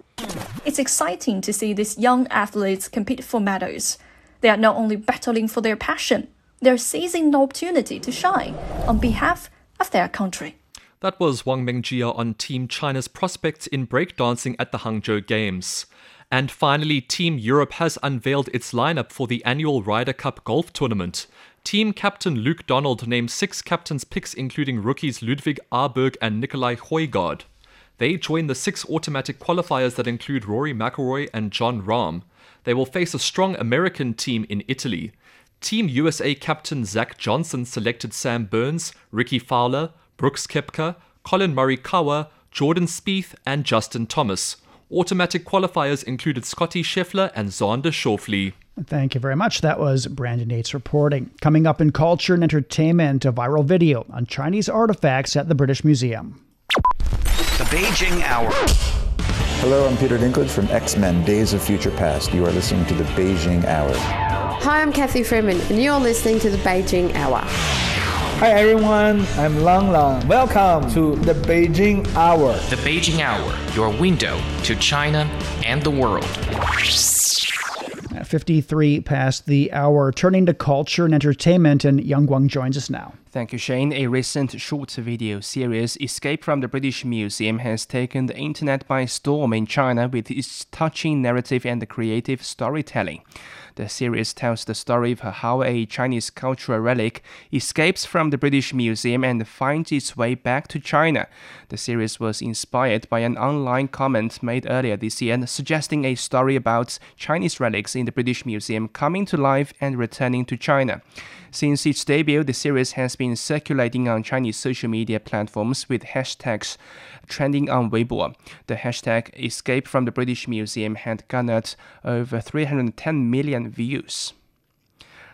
It's exciting to see these young athletes compete for medals. They are not only battling for their passion, they're seizing the opportunity to shine on behalf of their country. That was Wang Mengjia on Team China's prospects in breakdancing at the Hangzhou Games. And finally, Team Europe has unveiled its lineup for the annual Ryder Cup golf tournament. Team captain Luke Donald named 6 captain's picks including rookies Ludwig Aberg and Nikolai Højgaard. They join the 6 automatic qualifiers that include Rory McIlroy and Jon Rahm. They will face a strong American team in Italy. Team USA captain Zach Johnson selected Sam Burns, Ricky Fowler, Brooks Koepka, Colin Morikawa, Jordan Spieth and Justin Thomas. Automatic qualifiers included Scotty Scheffler and Zander Schauffele. Thank you very much. That was Brandon Yates reporting. Coming up in culture and entertainment, a viral video on Chinese artifacts at the British Museum. The Beijing Hour. Hello, I'm Peter Dinklage from X-Men Days of Future Past. You are listening to The Beijing Hour. Hi, I'm Kathy Freeman, and you're listening to The Beijing Hour. Hi, everyone. I'm Lang Lang. Welcome to The Beijing Hour. The Beijing Hour, your window to China and the world. At 53 past the hour, turning to culture and entertainment, and Yang Guang joins us now. Thank you, Shane. A recent short video series, Escape from the British Museum, has taken the internet by storm in China with its touching narrative and creative storytelling. The series tells the story of how a Chinese cultural relic escapes from the British Museum and finds its way back to China. The series was inspired by an online comment made earlier this year suggesting a story about Chinese relics in the British Museum coming to life and returning to China. Since its debut, the series has been circulating on Chinese social media platforms with hashtags trending on Weibo. The hashtag Escape from the British Museum had garnered over 310 million views.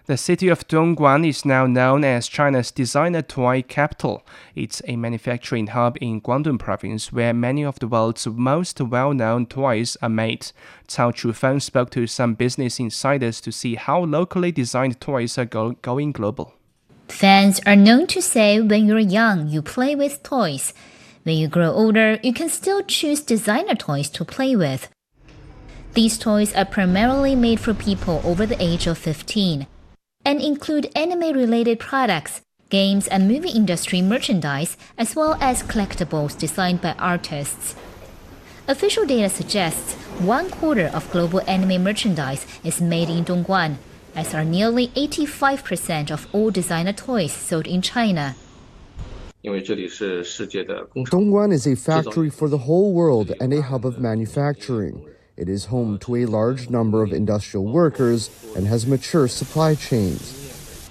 The city of Dongguan is now known as China's designer toy capital. It's a manufacturing hub in Guangdong province where many of the world's most well-known toys are made. Cao Chufeng spoke to some business insiders to see how locally designed toys are going global. Fans are known to say when you're young, you play with toys. When you grow older, you can still choose designer toys to play with. These toys are primarily made for people over the age of 15. And include anime-related products, games and movie industry merchandise, as well as collectibles designed by artists. Official data suggests 1/4 of global anime merchandise is made in Dongguan, as are nearly 85% of all designer toys sold in China. Dongguan is a factory for the whole world and a hub of manufacturing. It is home to a large number of industrial workers and has mature supply chains.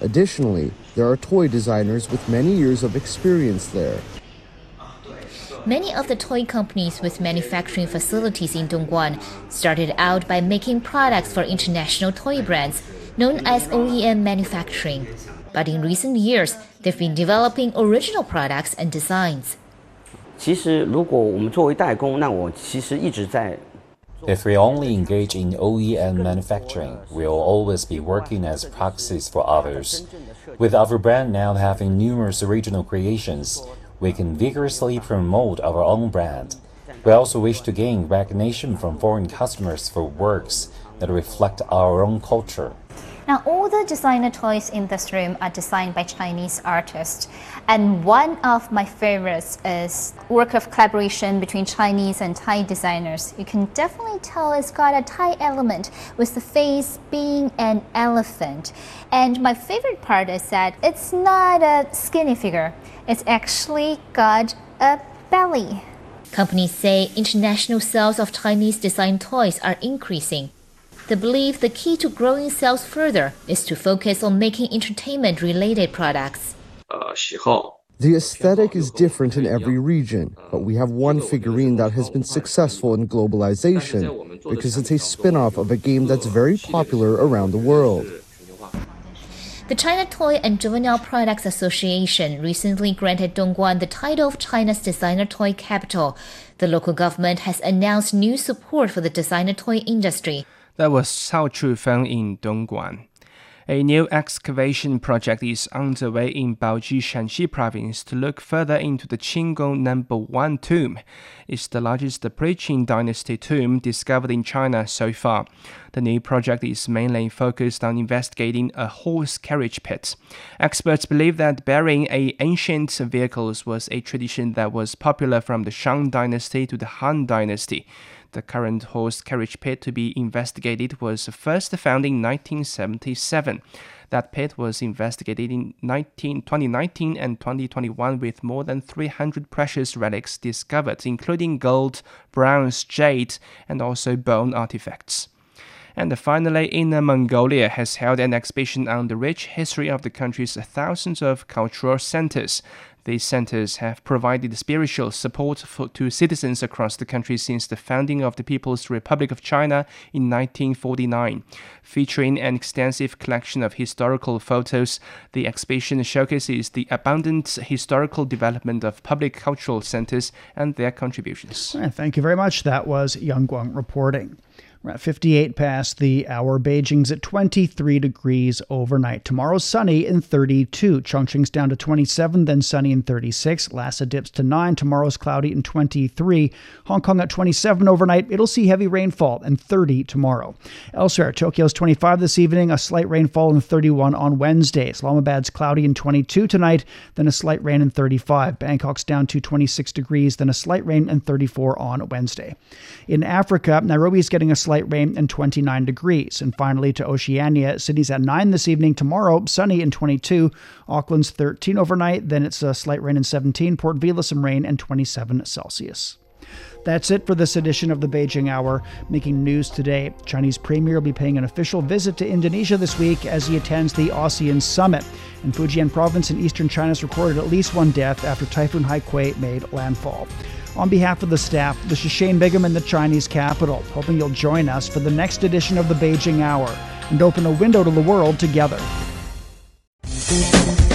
Additionally, there are toy designers with many years of experience there. Many of the toy companies with manufacturing facilities in Dongguan started out by making products for international toy brands, known as OEM manufacturing. But in recent years, they've been developing original products and designs. If we only engage in OEM manufacturing, we'll always be working as proxies for others. With our brand now having numerous original creations, we can vigorously promote our own brand. We also wish to gain recognition from foreign customers for works that reflect our own culture. Now, all the designer toys in this room are designed by Chinese artists. And one of my favorites is work of collaboration between Chinese and Thai designers. You can definitely tell it's got a Thai element, with the face being an elephant. And my favorite part is that it's not a skinny figure. It's actually got a belly. Companies say international sales of Chinese designed toys are increasing. They believe the key to growing sales further is to focus on making entertainment-related products. The aesthetic is different in every region, but we have one figurine that has been successful in globalization because it's a spin-off of a game that's very popular around the world. The China Toy and Juvenile Products Association recently granted Dongguan the title of China's designer toy capital. The local government has announced new support for the designer toy industry. That was Cao Chufeng in Dongguan. A new excavation project is underway in Baoji, Shanxi province to look further into the Qinggong No. 1 tomb. It's the largest pre-Qing dynasty tomb discovered in China so far. The new project is mainly focused on investigating a horse carriage pit. Experts believe that burying ancient vehicles was a tradition that was popular from the Shang dynasty to the Han dynasty. The current horse carriage pit to be investigated was first found in 1977. That pit was investigated in 2019 and 2021 with more than 300 precious relics discovered, including gold, bronze, jade, and also bone artifacts. And finally, Inner Mongolia has held an exhibition on the rich history of the country's thousands of cultural centers. These centers have provided spiritual support to citizens across the country since the founding of the People's Republic of China in 1949. Featuring an extensive collection of historical photos, the exhibition showcases the abundant historical development of public cultural centers and their contributions. Right, thank you very much. That was Yang Guang reporting. We're at 58 past the hour. Beijing's at 23 degrees overnight. Tomorrow's sunny and 32. Chongqing's down to 27, then sunny and 36. Lhasa dips to 9. Tomorrow's cloudy and 23. Hong Kong at 27 overnight. It'll see heavy rainfall and 30 tomorrow. Elsewhere, Tokyo's 25 this evening, a slight rainfall and 31 on Wednesday. Islamabad's cloudy and 22 tonight, then a slight rain and 35. Bangkok's down to 26 degrees, then a slight rain and 34 on Wednesday. In Africa, Nairobi's getting a slight rain and 29 degrees. And finally to Oceania, Sydney's at 9 this evening. Tomorrow, sunny and 22. Auckland's 13 overnight. Then it's a slight rain and 17. Port Vila, some rain and 27 Celsius. That's it for this edition of the Beijing Hour. Making news today, Chinese Premier will be paying an official visit to Indonesia this week as he attends the ASEAN Summit. And Fujian province in eastern China has reported at least one death after Typhoon Haikui made landfall. On behalf of the staff, this is Shane Bigham in the Chinese capital, hoping you'll join us for the next edition of the Beijing Hour and open a window to the world together.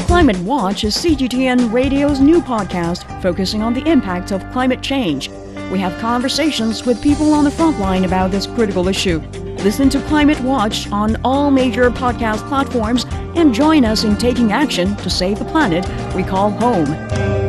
Climate Watch is CGTN Radio's new podcast focusing on the impacts of climate change. We have conversations with people on the front line about this critical issue. Listen to Climate Watch on all major podcast platforms and join us in taking action to save the planet we call home.